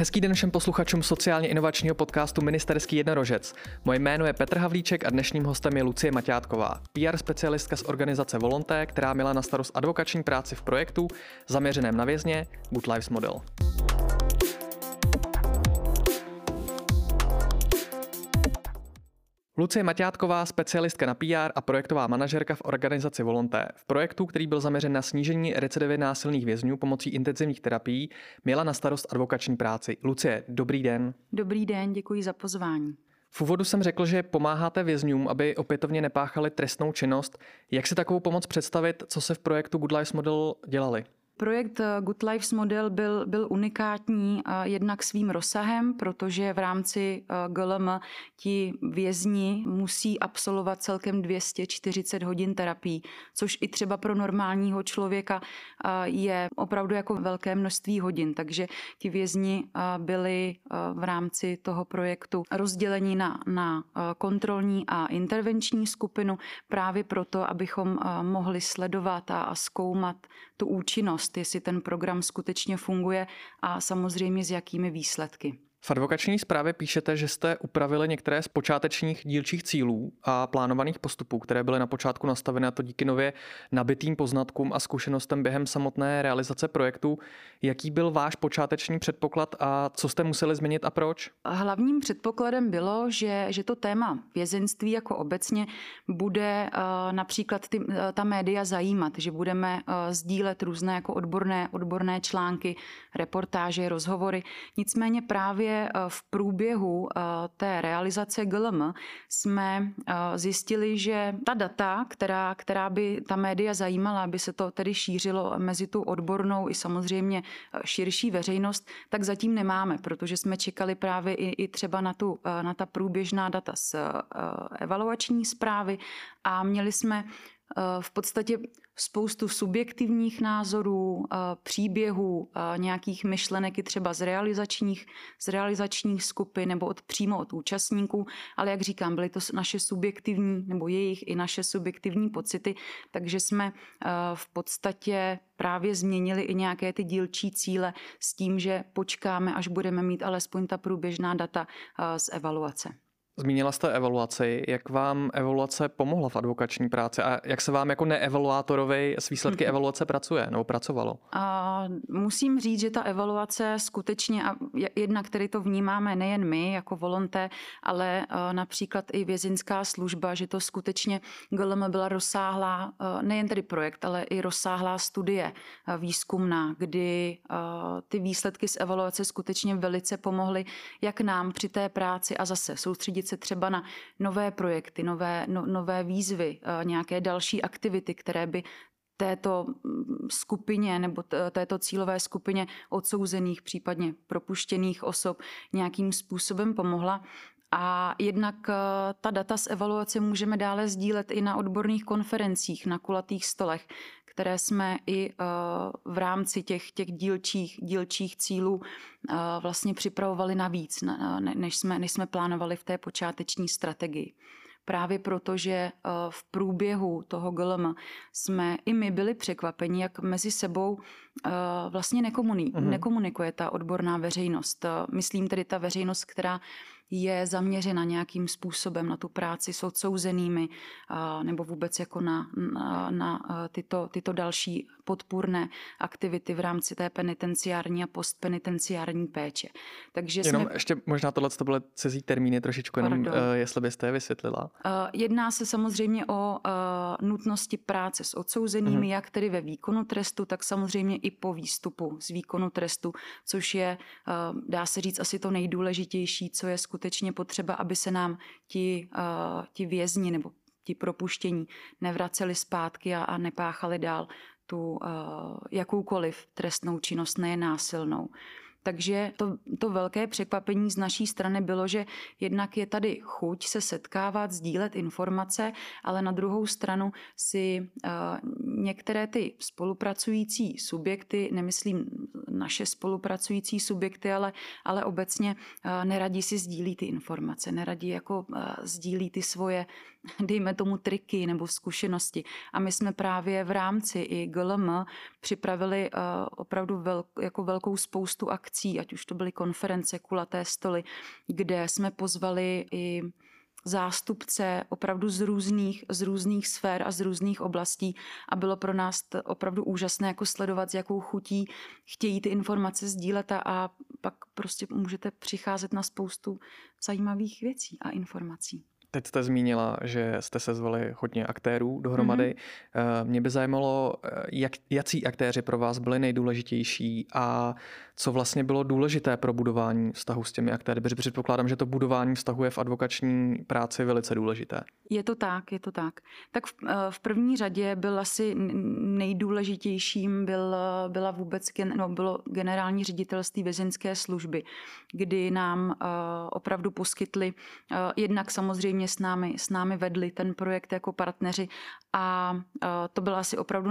Hezký den všem posluchačům sociálně inovačního podcastu Ministerský jednorožec. Moje jméno je Petr Havlíček a dnešním hostem je Lucie Maťátková, PR specialistka z organizace Volonté, která měla na starost advokační práci v projektu zaměřeném na vězně Good Lives model. Lucie Maťátková, specialistka na PR a projektová manažerka v organizaci Volonté. V projektu, který byl zaměřen na snížení recidivy násilných vězňů pomocí intenzivních terapií, měla na starost advokační práci. Lucie, dobrý den. Dobrý den, děkuji za pozvání. V úvodu jsem řekl, že pomáháte vězňům, aby opětovně nepáchali trestnou činnost. Jak si takovou pomoc představit, co se v projektu Good Lives model dělali? Projekt Good Lives model byl unikátní jednak svým rozsahem, protože v rámci GLM ti vězni musí absolvovat celkem 240 hodin terapii, což i třeba pro normálního člověka je opravdu jako velké množství hodin. Takže ti vězni byli v rámci toho projektu rozděleni na kontrolní a intervenční skupinu právě proto, abychom mohli sledovat a zkoumat tu účinnost, jestli ten program skutečně funguje a samozřejmě s jakými výsledky. V advokační zprávě píšete, že jste upravili některé z počátečních dílčích cílů a plánovaných postupů, které byly na počátku nastaveny, a to díky nově nabitým poznatkům a zkušenostem během samotné realizace projektu. Jaký byl váš počáteční předpoklad a co jste museli změnit a proč? Hlavním předpokladem bylo, že to téma vězeňství jako obecně bude například ta média zajímat, že budeme sdílet různé jako odborné články, reportáže, rozhovory. Nicméně právě v průběhu té realizace GLM jsme zjistili, že ta data, která by ta média zajímala, aby se to tedy šířilo mezi tu odbornou i samozřejmě širší veřejnost, tak zatím nemáme, protože jsme čekali právě i třeba na ta průběžná data z evaluační zprávy a měli jsme v podstatě spoustu subjektivních názorů, příběhů, nějakých myšlenek i třeba z realizačních skupin nebo přímo od účastníků, ale jak říkám, byly to naše subjektivní nebo jejich i naše subjektivní pocity, takže jsme v podstatě právě změnili i nějaké ty dílčí cíle s tím, že počkáme, až budeme mít alespoň ta průběžná data z evaluace. Zmínila jste evaluaci. Jak vám evaluace pomohla v advokační práci a jak se vám jako neevaluátorovi s výsledky evaluace pracuje nebo pracovalo? A musím říct, že ta evaluace skutečně, a jednak tedy to vnímáme nejen my jako Volonté, ale například i vězeňská služba, že to skutečně GLM byla rozsáhlá, nejen tedy projekt, ale i rozsáhlá studie výzkumná, kdy ty výsledky z evaluace skutečně velice pomohly jak nám při té práci a zase soustředit se třeba na nové projekty, nové výzvy, nějaké další aktivity, které by této skupině nebo této cílové skupině odsouzených, případně propuštěných osob nějakým způsobem pomohla. A jednak ta data z evaluace můžeme dále sdílet i na odborných konferencích, na kulatých stolech, které jsme i v rámci těch dílčích cílů vlastně připravovali navíc, než jsme plánovali v té počáteční strategii. Právě proto, že v průběhu toho GLM jsme i my byli překvapeni, jak mezi sebou vlastně nekomunikuje ta odborná veřejnost. Myslím tedy ta veřejnost, která je zaměřena nějakým způsobem na tu práci s odsouzenými nebo vůbec jako na tyto další podpůrné aktivity v rámci té penitenciární a postpenitenciární péče. Takže jenom ještě možná tohle to byly cizí termíny trošičku, jenom jestli byste je vysvětlila. Jedná se samozřejmě o nutnosti práce s odsouzenými, jak tedy ve výkonu trestu, tak samozřejmě i po výstupu z výkonu trestu, což je, dá se říct, asi to nejdůležitější, co je skutečně potřeba, aby se nám ti vězni nebo ti propuštění nevraceli zpátky a nepáchali dál tu jakoukoliv trestnou činnost, nenásilnou. Takže to velké překvapení z naší strany bylo, že jednak je tady chuť se setkávat, sdílet informace, ale na druhou stranu si některé ty spolupracující subjekty, nemyslím naše spolupracující subjekty, ale obecně neradi si sdílí ty informace, neradi jako sdílí ty svoje, dejme tomu, triky nebo zkušenosti. A my jsme právě v rámci i GLM připravili opravdu jako velkou spoustu aktivit, akcí, ať už to byly konference, kulaté stoly, kde jsme pozvali i zástupce opravdu z různých sfér a z různých oblastí a bylo pro nás opravdu úžasné jako sledovat, s jakou chutí chtějí ty informace sdílet a pak prostě můžete přicházet na spoustu zajímavých věcí a informací. Teď jste zmínila, že jste sezvali hodně aktérů dohromady. Mm-hmm. Mě by zajímalo, jací aktéři pro vás byli nejdůležitější a co vlastně bylo důležité pro budování vztahu s těmi aktéry, protože předpokládám, že to budování vztahu je v advokační práci velice důležité. Je to tak. Tak v první řadě byl asi nejdůležitějším bylo generální ředitelství vězeňské služby, kdy nám opravdu poskytli jednak samozřejmě s námi vedli ten projekt jako partneři a to byl asi opravdu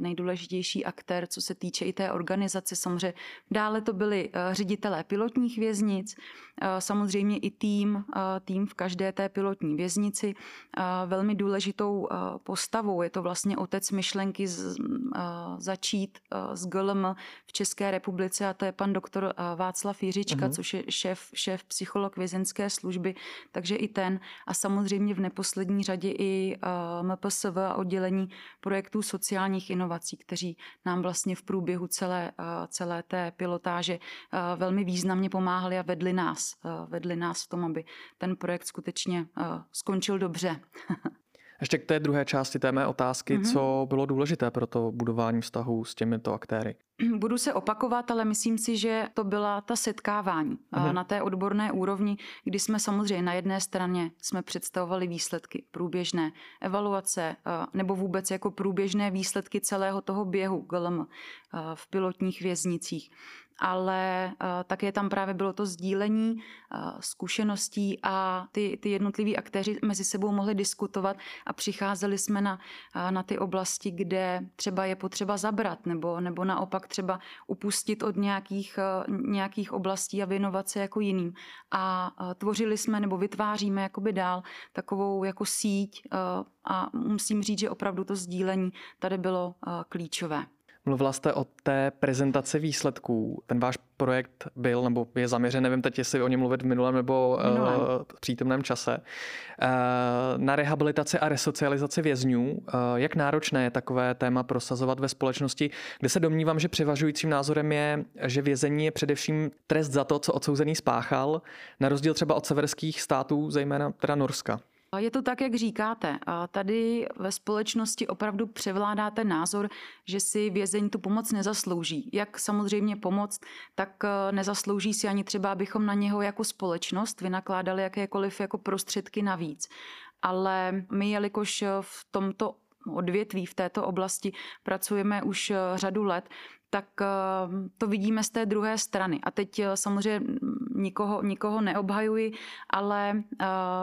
nejdůležitější aktér, co se týče i té organizace. Samozřejmě dále to byli ředitelé pilotních věznic, samozřejmě i tým v každé té pilotní věznici. Velmi důležitou postavou je to vlastně otec myšlenky začít s GLM v České republice a to je pan doktor Václav Jiřička, což je šéf psycholog vězeňské služby, takže i ten a samozřejmě v neposlední řadě i MPSV a oddělení projektů sociálních inovací, kteří nám vlastně v průběhu celé té pilotáže velmi významně pomáhali a vedli nás v tom, aby ten projekt skutečně skončil dobře. Ještě k té druhé části té mé otázky, co bylo důležité pro to budování vztahu s těmito aktéry? Budu se opakovat, ale myslím si, že to byla ta setkávání na té odborné úrovni, kdy jsme samozřejmě na jedné straně jsme představovali výsledky průběžné evaluace nebo vůbec jako průběžné výsledky celého toho běhu GLM v pilotních věznicích. Ale také tam právě bylo to sdílení zkušeností a ty jednotliví aktéři mezi sebou mohli diskutovat a přicházeli jsme na ty oblasti, kde třeba je potřeba zabrat nebo naopak třeba upustit od nějakých oblastí a věnovat se jako jiným. A tvořili jsme nebo vytváříme jakoby dál takovou jako síť a musím říct, že opravdu to sdílení tady bylo klíčové. Mluvila jste o té prezentaci výsledků. Ten váš projekt byl, nebo je zaměřen, nevím teď, jestli o něm mluvit v minulém nebo přítomném čase, na rehabilitaci a resocializaci vězňů. Jak náročné je takové téma prosazovat ve společnosti, kde se domnívám, že převažujícím názorem je, že vězení je především trest za to, co odsouzený spáchal, na rozdíl třeba od severských států, zejména teda Norska. Je to tak, jak říkáte. Tady ve společnosti opravdu převládá ten názor, že si vězeň tu pomoc nezaslouží. Jak samozřejmě pomoc, tak nezaslouží si ani třeba, abychom na něho jako společnost vynakládali jakékoliv jako prostředky navíc. Ale my, jelikož v tomto odvětví, v této oblasti pracujeme už řadu let, tak to vidíme z té druhé strany. A teď samozřejmě nikoho neobhajuji, ale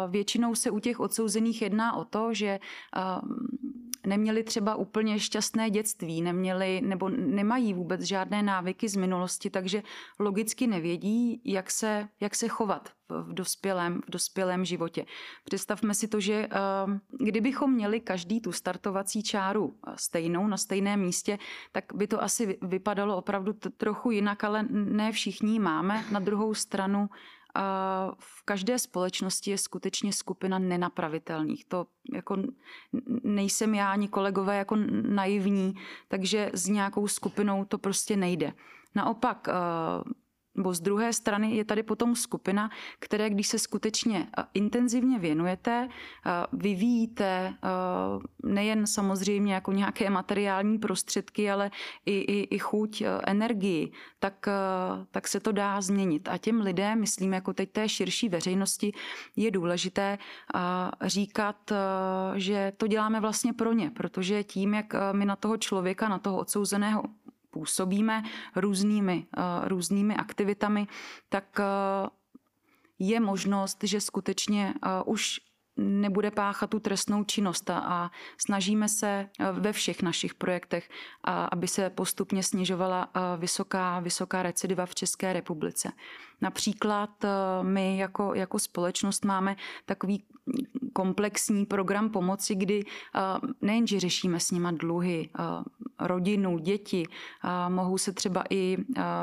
většinou se u těch odsouzených jedná o to, že neměli třeba úplně šťastné dětství, nebo nemají vůbec žádné návyky z minulosti, takže logicky nevědí, jak se chovat v dospělém životě. Představme si to, že kdybychom měli každý tu startovací čáru stejnou na stejném místě, tak by to asi vypadalo opravdu trochu jinak, ale ne všichni máme. Na druhou stranu v každé společnosti je skutečně skupina nenapravitelných. To jako nejsem já ani kolegové jako naivní, takže s nějakou skupinou to prostě nejde. Naopak nebo z druhé strany je tady potom skupina, které, když se skutečně intenzivně věnujete, vyvíjíte nejen samozřejmě jako nějaké materiální prostředky, ale i chuť, energii, tak se to dá změnit. A těm lidem, myslím, jako teď té širší veřejnosti, je důležité říkat, že to děláme vlastně pro ně, protože tím, jak my na toho člověka, na toho odsouzeného působíme různými aktivitami, tak je možnost, že skutečně už nebude páchat tu trestnou činnost a snažíme se ve všech našich projektech, aby se postupně snižovala vysoká recidiva v České republice. Například my jako společnost máme takový komplexní program pomoci, kdy nejenže řešíme s nima dluhy, rodinu, děti. Mohou se třeba i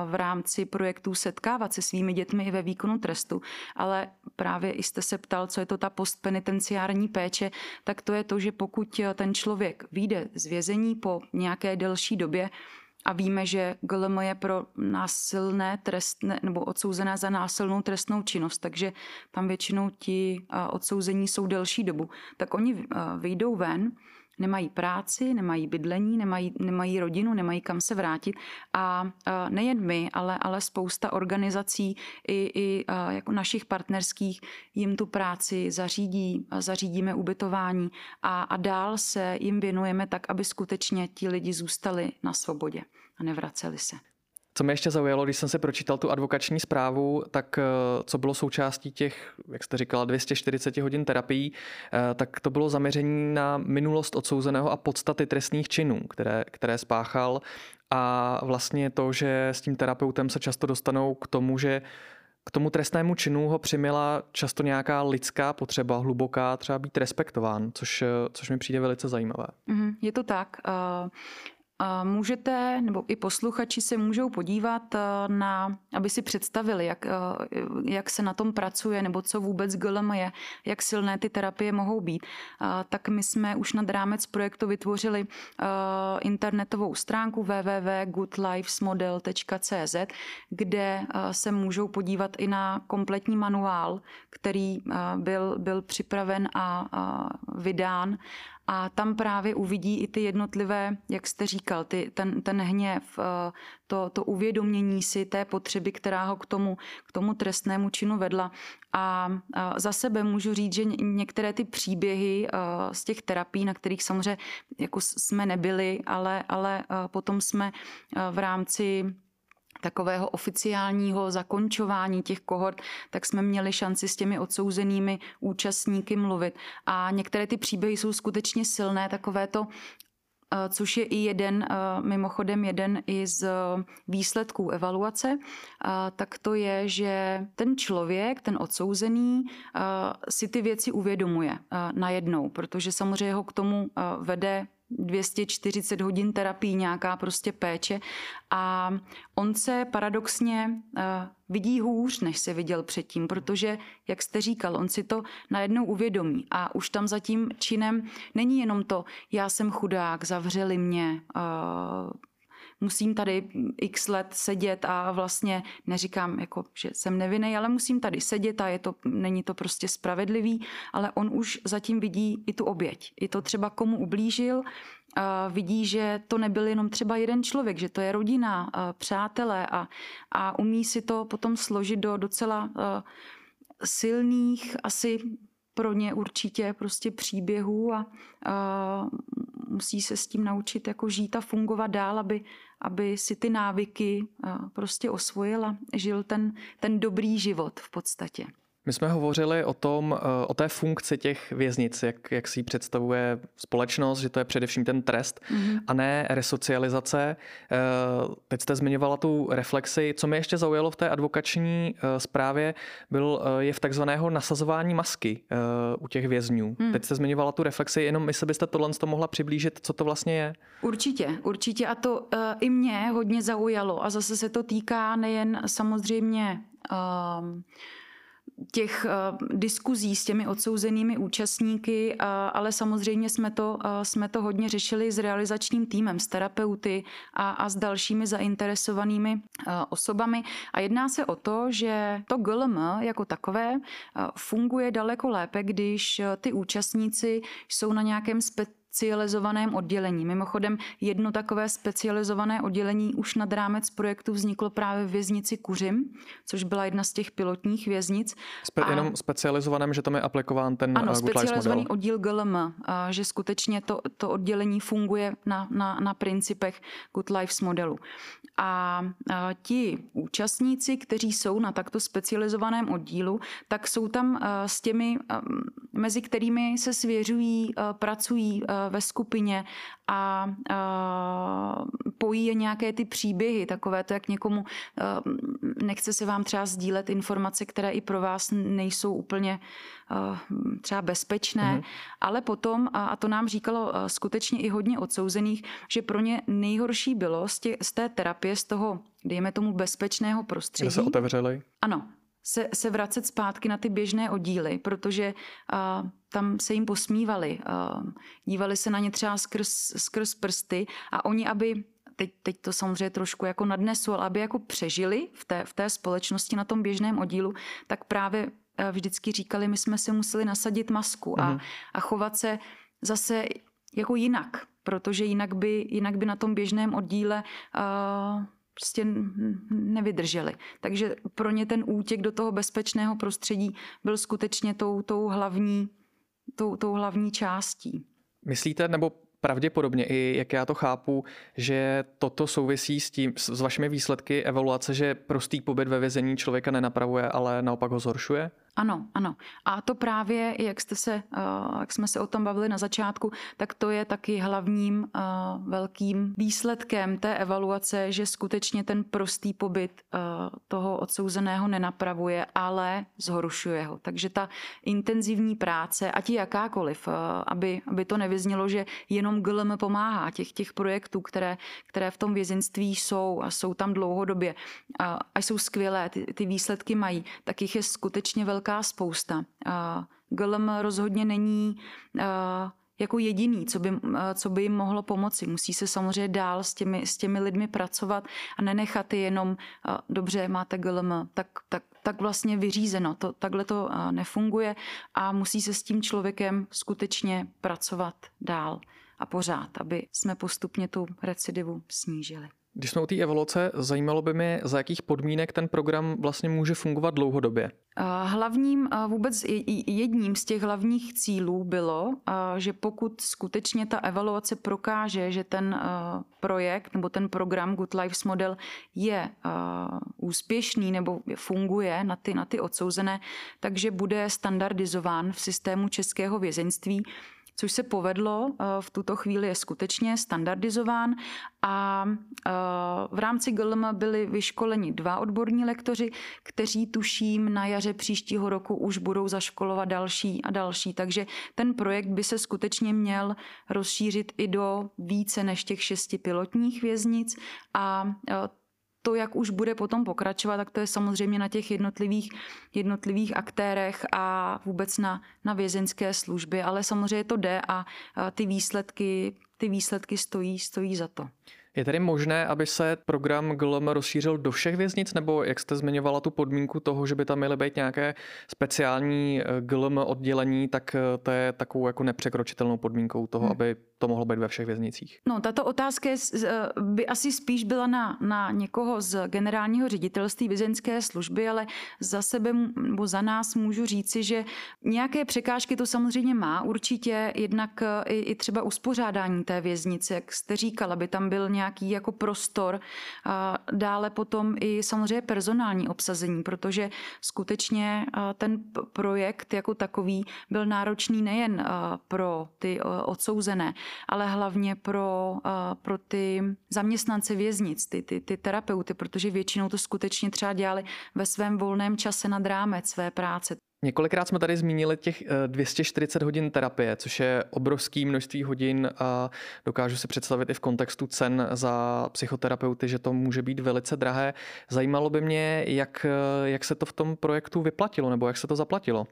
v rámci projektů setkávat se svými dětmi ve výkonu trestu. Ale právě jste se ptal, co je to ta postpenitenciární péče, tak to je to, že pokud ten člověk vyjde z vězení po nějaké delší době, a víme, že GLM je pro násilné trestné nebo odsouzené za násilnou trestnou činnost, takže tam většinou ti odsouzení jsou delší dobu. Tak oni vyjdou ven, nemají práci, nemají bydlení, nemají rodinu, nemají kam se vrátit. A nejen my, ale spousta organizací i jako našich partnerských jim tu práci zařídí, zařídíme ubytování a dál se jim věnujeme tak, aby skutečně ti lidi zůstali na svobodě a nevraceli se. Co mě ještě zaujalo, když jsem se pročítal tu advokační zprávu, tak co bylo součástí těch, jak jste říkala, 240 hodin terapií, tak to bylo zaměření na minulost odsouzeného a podstaty trestných činů, které spáchal. A vlastně to, že s tím terapeutem se často dostanou k tomu, že k tomu trestnému činu ho přiměla často nějaká lidská potřeba, hluboká, třeba být respektován, což mi přijde velice zajímavé. Je to tak. Můžete, nebo i posluchači se můžou podívat na, aby si představili, jak se na tom pracuje, nebo co vůbec GLM je, jak silné ty terapie mohou být. Tak my jsme už nad rámec projektu vytvořili internetovou stránku www.goodlivesmodel.cz, kde se můžou podívat i na kompletní manuál, který byl připraven a vydán. A tam právě uvidí i ty jednotlivé, jak jste říkal, ten hněv, to uvědomění si té potřeby, která ho k tomu trestnému činu vedla. A za sebe můžu říct, že některé ty příběhy z těch terapií, na kterých samozřejmě jako jsme nebyli, ale potom jsme v rámci takového oficiálního zakončování těch kohort, tak jsme měli šanci s těmi odsouzenými účastníky mluvit. A některé ty příběhy jsou skutečně silné, takové to, což je i mimochodem jeden i z výsledků evaluace, tak to je, že ten člověk, ten odsouzený, si ty věci uvědomuje najednou, protože samozřejmě ho k tomu vede 240 hodin terapii, nějaká prostě péče a on se paradoxně vidí hůř, než se viděl předtím, protože, jak jste říkal, on si to najednou uvědomí a už tam za tím činem není jenom to, já jsem chudák, zavřeli mě, musím tady x let sedět a vlastně neříkám, jako, že jsem nevinný, ale musím tady sedět a není to prostě spravedlivý, ale on už zatím vidí i tu oběť. I to třeba komu ublížil, vidí, že to nebyl jenom třeba jeden člověk, že to je rodina, přátelé a umí si to potom složit do docela silných, asi pro ně určitě prostě příběhů a musí se s tím naučit jako žít a fungovat dál, aby si ty návyky prostě osvojil a žil ten dobrý život v podstatě. My jsme hovořili o té funkci těch věznic, jak si ji představuje společnost, že to je především ten trest a ne resocializace. Teď jste zmiňovala tu reflexi. Co mě ještě zaujalo v té advokační zprávě, je v takzvaného nasazování masky u těch vězňů. Teď jste zmiňovala tu reflexi, jenom jestli byste tohle mohla přiblížit, co to vlastně je. Určitě a to i mě hodně zaujalo a zase se to týká nejen samozřejmě těch diskuzí s těmi odsouzenými účastníky, ale samozřejmě jsme to hodně řešili s realizačním týmem, s terapeuty a s dalšími zainteresovanými osobami. A jedná se o to, že to GLM jako takové funguje daleko lépe, když ty účastníci jsou na nějakém specializovaném oddělení. Mimochodem, jedno takové specializované oddělení už nad rámec projektu vzniklo právě v věznici Kuřim, což byla jedna z těch pilotních věznic. Jenom specializovaném, že tam je aplikován ten Good Lives model. Ano, specializovaný oddíl GLM, že skutečně to oddělení funguje na principech Good Lives modelu. A ti účastníci, kteří jsou na takto specializovaném oddílu, tak jsou tam s těmi, mezi kterými se svěřují, pracují ve skupině a pojí je nějaké ty příběhy, takové to, jak někomu nechce se vám třeba sdílet informace, které i pro vás nejsou úplně třeba bezpečné, ale potom, a to nám říkalo skutečně i hodně odsouzených, že pro ně nejhorší bylo z té terapie, z toho, dejme tomu, bezpečného prostředí. Kde se otevřeli? Ano. Se vracet zpátky na ty běžné oddíly, protože tam se jim posmívali, dívali se na ně třeba skrz prsty a oni, aby, teď to samozřejmě trošku jako nadnesu, ale aby jako přežili v té společnosti na tom běžném oddílu, tak právě vždycky říkali, my jsme si museli nasadit masku a chovat se zase jako jinak, protože jinak by na tom běžném oddíle prostě nevydrželi. Takže pro ně ten útěk do toho bezpečného prostředí byl skutečně tou hlavní částí. Myslíte, nebo pravděpodobně i, jak já to chápu, že toto souvisí s vašimi výsledky evaluace, že prostý pobyt ve vězení člověka nenapravuje, ale naopak ho zhoršuje? Ano, ano. A to právě, jak jsme se o tom bavili na začátku, tak to je taky hlavním velkým výsledkem té evaluace, že skutečně ten prostý pobyt toho odsouzeného nenapravuje, ale zhoršuje ho. Takže ta intenzivní práce, ať je jakákoliv, aby to nevyznělo, že jenom GLM pomáhá, těch projektů, které v tom vězeňství jsou a jsou tam dlouhodobě a jsou skvělé, ty výsledky mají, tak jich je skutečně velká spousta. GLM rozhodně není jako jediný, co by jim mohlo pomoci. Musí se samozřejmě dál s těmi lidmi pracovat a nenechat je jenom, dobře, máte GLM, tak vlastně vyřízeno. Takhle to nefunguje a musí se s tím člověkem skutečně pracovat dál a pořád, aby jsme postupně tu recidivu snížili. Když jsme u té evoluce, zajímalo by mě, za jakých podmínek ten program vlastně může fungovat dlouhodobě. Jedním z těch hlavních cílů bylo, že pokud skutečně ta evaluace prokáže, že ten projekt nebo ten program Good Lives model je úspěšný nebo funguje na ty odsouzené, takže bude standardizován v systému českého vězeňství, což se povedlo, v tuto chvíli je skutečně standardizován a v rámci GLM byli vyškoleni 2 odborní lektoři, kteří tuším na jaře příštího roku už budou zaškolovat další a další. Takže ten projekt by se skutečně měl rozšířit i do více než těch 6 pilotních věznic a to, jak už bude potom pokračovat, tak to je samozřejmě na těch jednotlivých aktérech a vůbec na vězeňské službě, ale samozřejmě to jde a ty výsledky stojí za to. Je tedy možné, aby se program GLM rozšířil do všech věznic, nebo jak jste zmiňovala tu podmínku toho, že by tam měly být nějaké speciální GLM oddělení, tak to je takovou jako nepřekročitelnou podmínkou toho, aby to mohlo být ve všech věznicích? No, tato otázka by asi spíš byla na někoho z generálního ředitelství vězeňské služby, ale za sebe nebo za nás můžu říci, že nějaké překážky to samozřejmě má. Určitě jednak i třeba uspořádání té věznice, jak jste říkala, by tam byl nějaký jako prostor, a dále potom i samozřejmě personální obsazení, protože skutečně ten projekt jako takový byl náročný nejen pro ty odsouzené, ale hlavně pro ty zaměstnance věznic, ty terapeuty, protože většinou to skutečně třeba dělali ve svém volném čase nad rámec své práce. Několikrát jsme tady zmínili těch 240 hodin terapie, což je obrovské množství hodin a dokážu si představit i v kontextu cen za psychoterapeuty, že to může být velice drahé. Zajímalo by mě, jak se to v tom projektu vyplatilo nebo jak se to zaplatilo.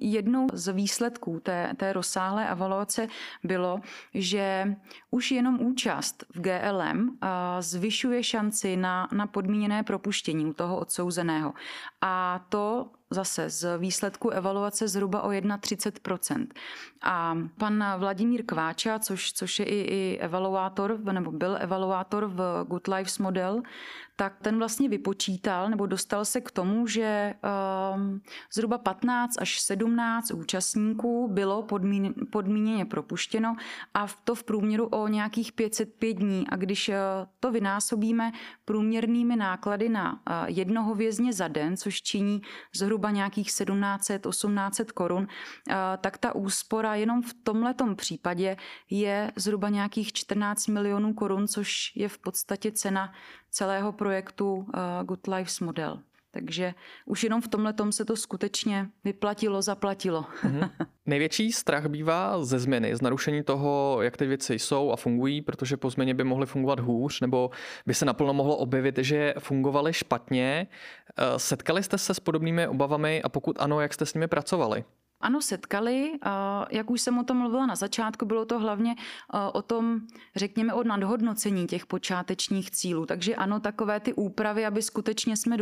Jednou z výsledků té rozsáhlé evaluace bylo, že už jenom účast v GLM zvyšuje šanci na podmíněné propuštění u toho odsouzeného. A to zase z výsledku evaluace zhruba o 31%. A pan Vladimír Kváča, což je i evaluátor, nebo byl evaluátor v Good Lives model, tak ten vlastně vypočítal nebo dostal se k tomu, že zhruba 15 až 17 účastníků bylo podmíněně propuštěno a to v průměru o nějakých 505 dní. A když to vynásobíme průměrnými náklady na jednoho vězně za den, což činí zhruba zhruba nějakých 1700-1800 korun, tak ta úspora jenom v tomhletom případě je zhruba nějakých 14 milionů korun, což je v podstatě cena celého projektu Good Lives model. Takže už jenom v tomhletom se to skutečně vyplatilo, zaplatilo. Největší strach bývá ze změny, z narušení toho, jak ty věci jsou a fungují, protože po změně by mohly fungovat hůř, nebo by se naplno mohlo objevit, že fungovaly špatně. Setkali jste se s podobnými obavami a pokud ano, jak jste s nimi pracovali? Ano, setkali. Jak už jsem o tom mluvila na začátku, bylo to hlavně o tom, řekněme, o nadhodnocení těch počátečních cílů. Takže ano, takové ty úpravy, aby skutečně jsme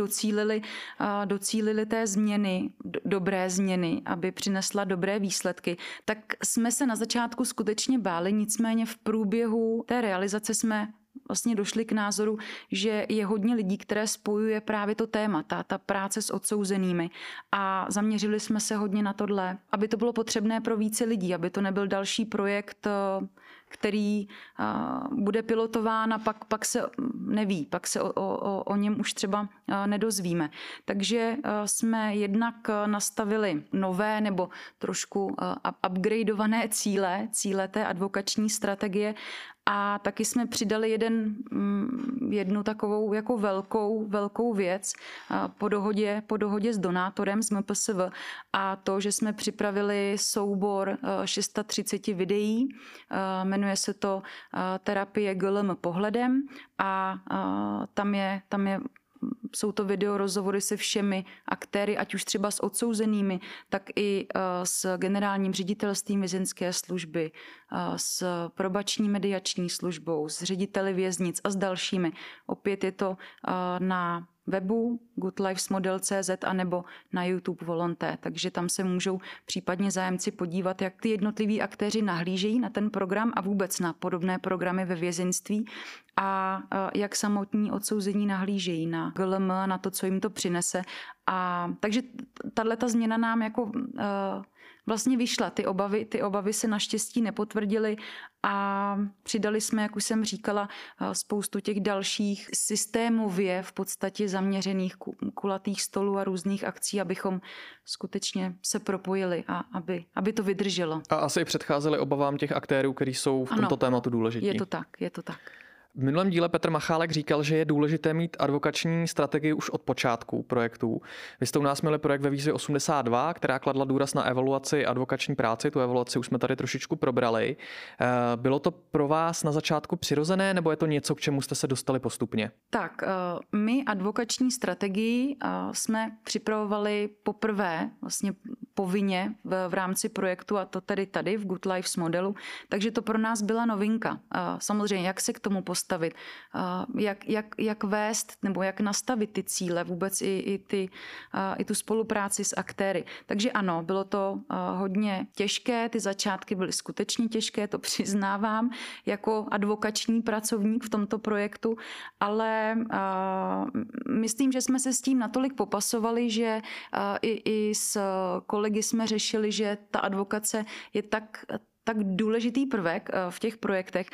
docílili té změny, dobré změny, aby přinesla dobré výsledky. Tak jsme se na začátku skutečně báli, nicméně v průběhu té realizace jsme vlastně došli k názoru, že je hodně lidí, které spojuje právě to téma, ta práce s odsouzenými. A zaměřili jsme se hodně na tohle, aby to bylo potřebné pro více lidí, aby to nebyl další projekt, který bude pilotován a pak se neví, pak se o něm už třeba nedozvíme. Takže jsme jednak nastavili nové nebo trošku upgradeované cíle té advokační strategie a taky jsme přidali jednu takovou jako velkou věc po dohodě s donátorem, s MPSV, a to, že jsme připravili soubor 630 videí, jmenuje se to terapie GLM pohledem a jsou to videorozhovory se všemi aktéry, ať už třeba s odsouzenými, tak i s generálním ředitelstvím vězeňské služby, s probační mediační službou, s řediteli věznic a s dalšími. Opět je to na webu goodlivesmodel.cz a nebo na YouTube Volonté, takže tam se můžou případně zájemci podívat, jak ty jednotliví aktéři nahlížejí na ten program a vůbec na podobné programy ve vězeňství a jak samotní odsouzení nahlížejí na GLM, na to, co jim to přinese. A takže tato změna nám jako vlastně vyšla. Ty obavy se naštěstí nepotvrdily a přidali jsme, jak už jsem říkala, spoustu těch dalších systémově v podstatě zaměřených kulatých stolů a různých akcí, abychom skutečně se propojili a aby to vydrželo. A asi předcházely obavám těch aktérů, kteří jsou v tomto tématu důležití. Je to tak. V minulém díle Petr Machálek říkal, že je důležité mít advokační strategii už od počátku projektů. Vy jste u nás měli projekt ve výzvě 82, která kladla důraz na evaluaci advokační práci. Tu evaluaci už jsme tady trošičku probrali. Bylo to pro vás na začátku přirozené, nebo je to něco, k čemu jste se dostali postupně? Tak, my advokační strategii jsme připravovali poprvé vlastně povinně v rámci projektu, a to tady v Good Lives modelu. Takže to pro nás byla novinka. Samozřejmě, jak se k tomu postavit, jak vést nebo jak nastavit ty cíle, vůbec i tu spolupráci s aktéry. Takže ano, bylo to hodně těžké, ty začátky byly skutečně těžké, to přiznávám, jako advokační pracovník v tomto projektu, ale myslím, že jsme se s tím natolik popasovali, že i s kolegy jsme řešili, že ta advokace je tak důležitý prvek v těch projektech,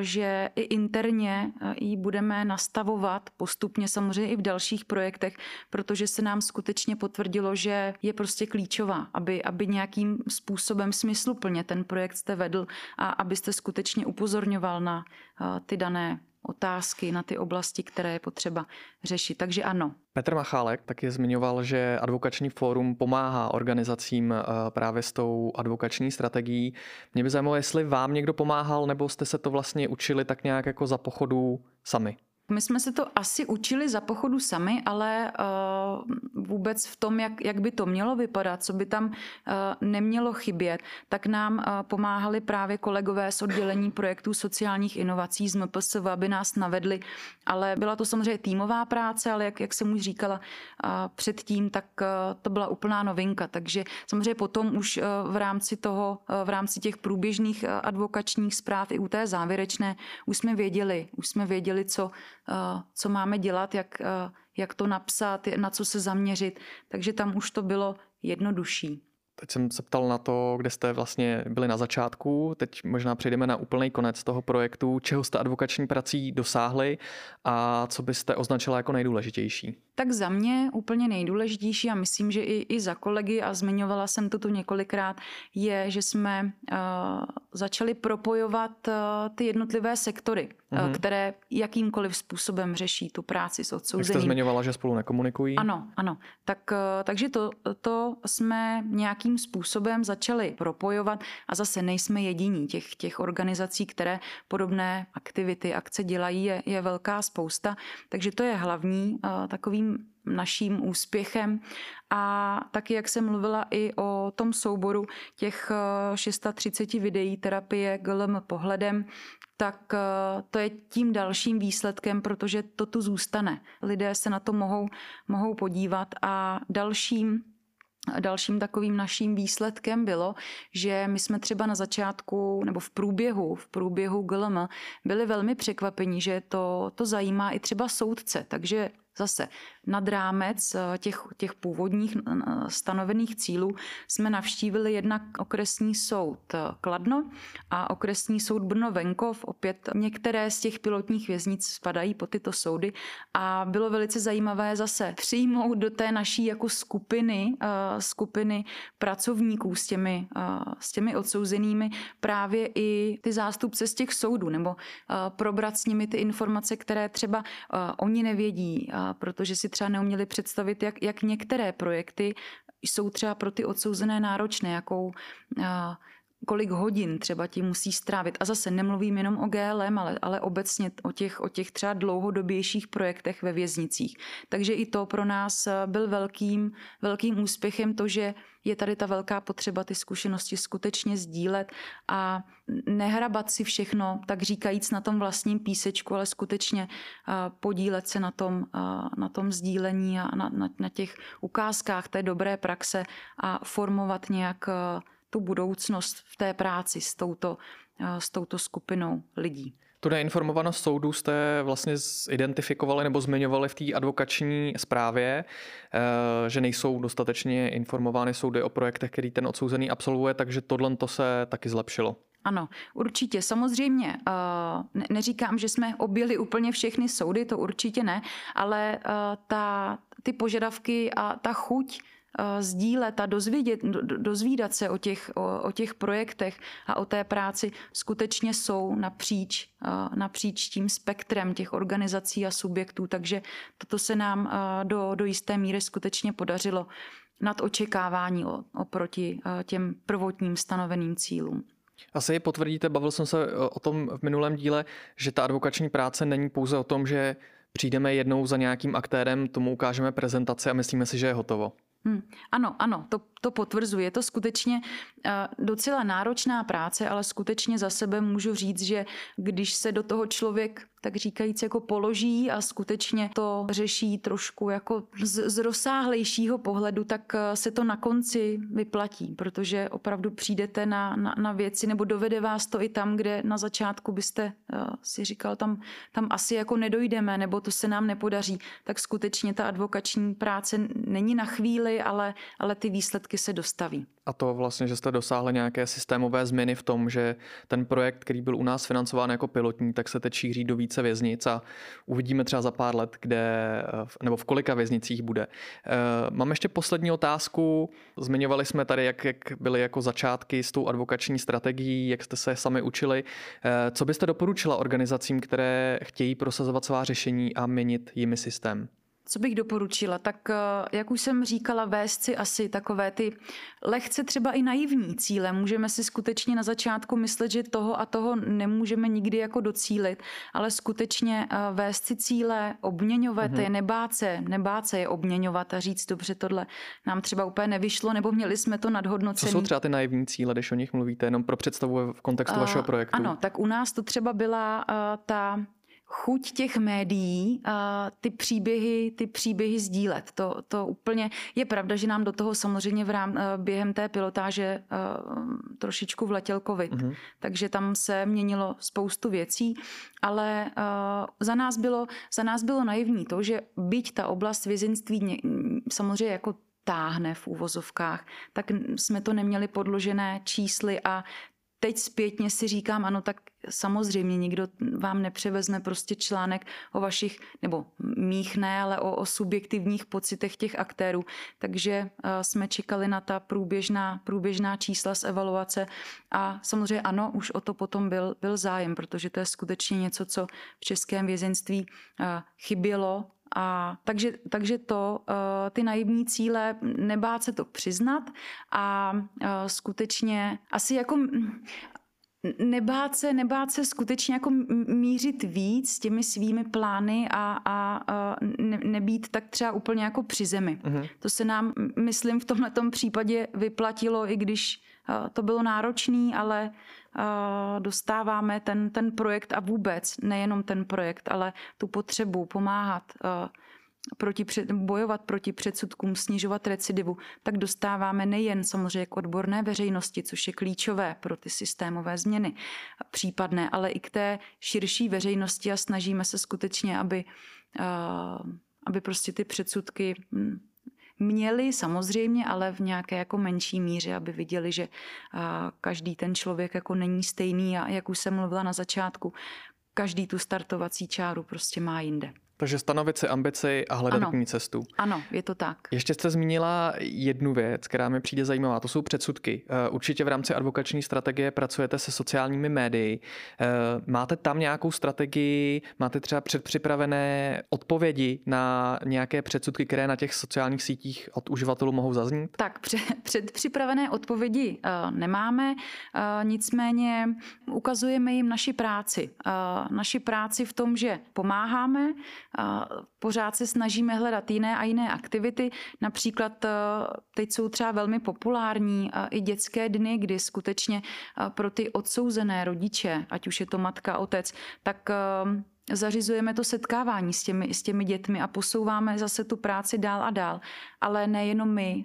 že i interně ji budeme nastavovat postupně, samozřejmě i v dalších projektech, protože se nám skutečně potvrdilo, že je prostě klíčová, aby nějakým způsobem smysluplně ten projekt jste vedl a abyste skutečně upozorňoval na ty dané otázky, na ty oblasti, které je potřeba řešit. Takže ano. Petr Machálek taky zmiňoval, že advokační fórum pomáhá organizacím právě s tou advokační strategií. Mě by zajímalo, jestli vám někdo pomáhal, nebo jste se to vlastně učili tak nějak jako za pochodu sami. My jsme se to asi učili za pochodu sami, ale vůbec v tom, jak by to mělo vypadat, co by tam nemělo chybět, tak nám pomáhali právě kolegové z oddělení projektů sociálních inovací z MPSV, aby nás navedli. Ale byla to samozřejmě týmová práce, ale jak jsem už říkala předtím, tak to byla úplná novinka. Takže samozřejmě potom už v rámci těch průběžných advokačních zpráv i u té závěrečné už jsme věděli, co máme dělat, jak to napsat, na co se zaměřit, takže tam už to bylo jednodušší. Teď jsem se ptal na to, kde jste vlastně byli na začátku, teď možná přejdeme na úplný konec toho projektu. Čeho jste advokační prací dosáhli a co byste označila jako nejdůležitější? Tak za mě úplně nejdůležitější, a myslím, že i za kolegy, a zmiňovala jsem to tu několikrát, je, že jsme začali propojovat ty jednotlivé sektory, které jakýmkoliv způsobem řeší tu práci s odsouzeným. Jak jste zmiňovala, že spolu nekomunikují? Ano. Takže to jsme nějakým způsobem začali propojovat a zase nejsme jediní. Těch organizací, které podobné aktivity, akce dělají, je velká spousta. Takže to je hlavní takovým naším úspěchem. A taky, jak jsem mluvila i o tom souboru těch 630 videí terapie GLM pohledem, tak to je tím dalším výsledkem, protože to tu zůstane. Lidé se na to mohou podívat a dalším takovým naším výsledkem bylo, že my jsme třeba na začátku nebo v průběhu GLM byli velmi překvapeni, že to zajímá i třeba soudce, takže zase nad rámec těch původních stanovených cílů jsme navštívili jednak okresní soud Kladno a okresní soud Brno-Venkov. Opět některé z těch pilotních věznic spadají pod tyto soudy a bylo velice zajímavé zase přijmout do té naší jako skupiny pracovníků s těmi odsouzenými právě i ty zástupce z těch soudů nebo probrat s nimi ty informace, které třeba oni nevědí, protože si třeba neuměli představit, jak některé projekty jsou třeba pro ty odsouzené náročné, kolik hodin třeba ti musí strávit. A zase nemluvím jenom o GLM, ale obecně o těch třeba dlouhodobějších projektech ve věznicích. Takže i to pro nás byl velkým úspěchem to, že je tady ta velká potřeba ty zkušenosti skutečně sdílet a nehrabat si všechno, tak říkajíc, na tom vlastním písečku, ale skutečně podílet se na tom sdílení a na těch ukázkách té dobré praxe a formovat nějak tu budoucnost v té práci s touto skupinou lidí. Tu neinformovanost soudů jste vlastně identifikovali nebo zmiňovali v té advokační zprávě, že nejsou dostatečně informovány soudy o projektech, který ten odsouzený absolvuje, takže tohle to se taky zlepšilo. Ano, určitě. Samozřejmě neříkám, že jsme objeli úplně všechny soudy, to určitě ne, ale ty požadavky a ta chuť sdílet a dozvídat se o těch projektech a o té práci skutečně jsou napříč tím spektrem těch organizací a subjektů, takže toto se nám do jisté míry skutečně podařilo nad očekávání oproti těm prvotním stanoveným cílům. Asi potvrdíte, bavil jsem se o tom v minulém díle, že ta advokační práce není pouze o tom, že přijdeme jednou za nějakým aktérem, tomu ukážeme prezentaci a myslíme si, že je hotovo. Ano, to potvrzuje. Je to skutečně docela náročná práce, ale skutečně za sebe můžu říct, že když se do toho člověk, tak říkajíc, jako položí a skutečně to řeší trošku jako z rozsáhlejšího pohledu, tak se to na konci vyplatí, protože opravdu přijdete na věci nebo dovede vás to i tam, kde na začátku byste si říkal, tam asi jako nedojdeme nebo to se nám nepodaří, tak skutečně ta advokační práce není na chvíli, ale ty výsledky se dostaví. A to vlastně, že jste dosáhli nějaké systémové změny v tom, že ten projekt, který byl u nás financován jako pilotní, tak se teď šíří do více věznic a uvidíme třeba za pár let, v kolika věznicích bude. Mám ještě poslední otázku. Zmiňovali jsme tady, jak byly jako začátky s tou advokační strategií, jak jste se sami učili. Co byste doporučila organizacím, které chtějí prosazovat svá řešení a měnit jimi systém? Co bych doporučila? Tak jak už jsem říkala, vést si asi takové ty lehce třeba i naivní cíle. Můžeme si skutečně na začátku myslet, že toho a toho nemůžeme nikdy jako docílit, ale skutečně vést si cíle, obměňovat je, nebát se je obměňovat a říct, dobře, tohle nám třeba úplně nevyšlo, nebo měli jsme to nadhodnocené. Co jsou třeba ty naivní cíle, když o nich mluvíte, jenom pro představu v kontextu vašeho projektu? Ano, tak u nás to třeba byla ta chuť těch médií ty příběhy sdílet. To úplně je pravda, že nám do toho samozřejmě během té pilotáže trošičku vletěl covid. Takže tam se měnilo spoustu věcí, ale za nás bylo naivní to, že byť ta oblast vězeňství samozřejmě jako táhne v úvozovkách, tak jsme to neměli podložené čísly a teď zpětně si říkám, ano, tak samozřejmě nikdo vám nepřevezme prostě článek o vašich, nebo mých ne, ale o subjektivních pocitech těch aktérů. Takže jsme čekali na ta průběžná čísla z evaluace a samozřejmě ano, už o to potom byl zájem, protože to je skutečně něco, co v českém vězeňství chybělo. A takže to, ty naivní cíle, nebát se to přiznat a skutečně asi jako nebát se skutečně jako mířit víc s těmi svými plány a nebýt tak třeba úplně jako při zemi. Mhm. To se nám, myslím, v tomhletom případě vyplatilo, i když to bylo náročné, ale dostáváme ten projekt a vůbec, nejenom ten projekt, ale tu potřebu pomáhat, bojovat proti předsudkům, snižovat recidivu, tak dostáváme nejen samozřejmě k odborné veřejnosti, což je klíčové pro ty systémové změny případné, ale i k té širší veřejnosti a snažíme se skutečně, aby prostě ty předsudky měli samozřejmě, ale v nějaké jako menší míře, aby viděli, že každý ten člověk jako není stejný a jak už jsem mluvila na začátku, každý tu startovací čáru prostě má jinde. Takže stanovit si ambici a hledat k ní cestu. Ano, je to tak. Ještě jste zmínila jednu věc, která mi přijde zajímavá, to jsou předsudky. Určitě v rámci advokační strategie pracujete se sociálními médii. Máte tam nějakou strategii, máte třeba předpřipravené odpovědi na nějaké předsudky, které na těch sociálních sítích od uživatelů mohou zaznít? Tak, předpřipravené odpovědi nemáme, nicméně ukazujeme jim naši práci. Naši práci v tom, že pomáháme, pořád se snažíme hledat jiné a jiné aktivity. Například teď jsou třeba velmi populární i dětské dny, kdy skutečně pro ty odsouzené rodiče, ať už je to matka, otec, tak zařizujeme to setkávání s těmi dětmi a posouváme zase tu práci dál a dál. Ale nejenom my,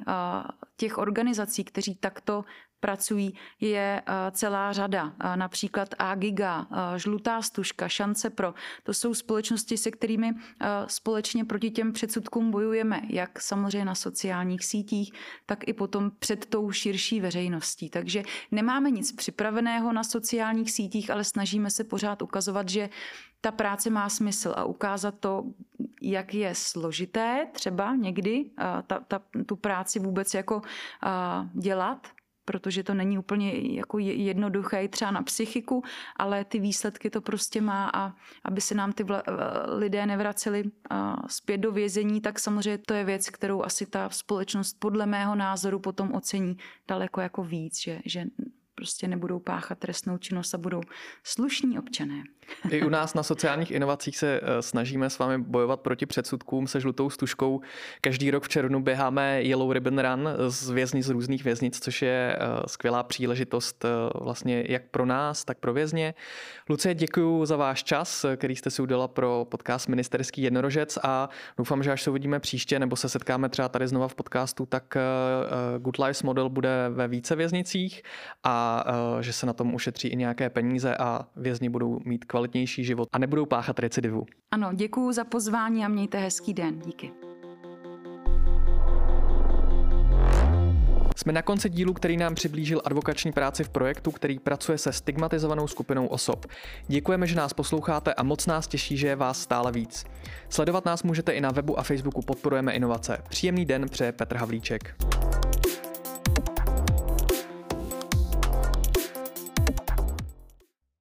těch organizací, kteří takto pracují, je celá řada. Například A-GIGA, Žlutá stužka, Šance Pro. To jsou společnosti, se kterými společně proti těm předsudkům bojujeme, jak samozřejmě na sociálních sítích, tak i potom před tou širší veřejností. Takže nemáme nic připraveného na sociálních sítích, ale snažíme se pořád ukazovat, že ta práce má smysl a ukázat to, jak je složité třeba někdy tu práci vůbec jako dělat, protože to není úplně jako jednoduché třeba na psychiku, ale ty výsledky to prostě má a aby se nám ty lidé nevraceli zpět do vězení, tak samozřejmě to je věc, kterou asi ta společnost podle mého názoru potom ocení daleko jako víc, že prostě nebudou páchat trestnou činnost a budou slušní občané. I u nás na sociálních inovacích se snažíme s vámi bojovat proti předsudkům se Žlutou stužkou. Každý rok v červnu běháme Yellow Ribbon Run z věznic, různých věznic, což je skvělá příležitost vlastně jak pro nás, tak pro vězně. Lucie, děkuji za váš čas, který jste si udělala pro podcast Ministerský jednorožec a doufám, že až se uvidíme příště nebo se setkáme třeba tady znova v podcastu, tak Good Lives model bude ve více věznicích a že se na tom ušetří i nějaké peníze a vězni budou mít kvalitnější život a nebudou páchat recidivu. Ano, děkuju za pozvání a mějte hezký den. Díky. Jsme na konci dílu, který nám přiblížil advokační práci v projektu, který pracuje se stigmatizovanou skupinou osob. Děkujeme, že nás posloucháte a moc nás těší, že je vás stále víc. Sledovat nás můžete i na webu a Facebooku Podporujeme inovace. Příjemný den přeje Petr Havlíček.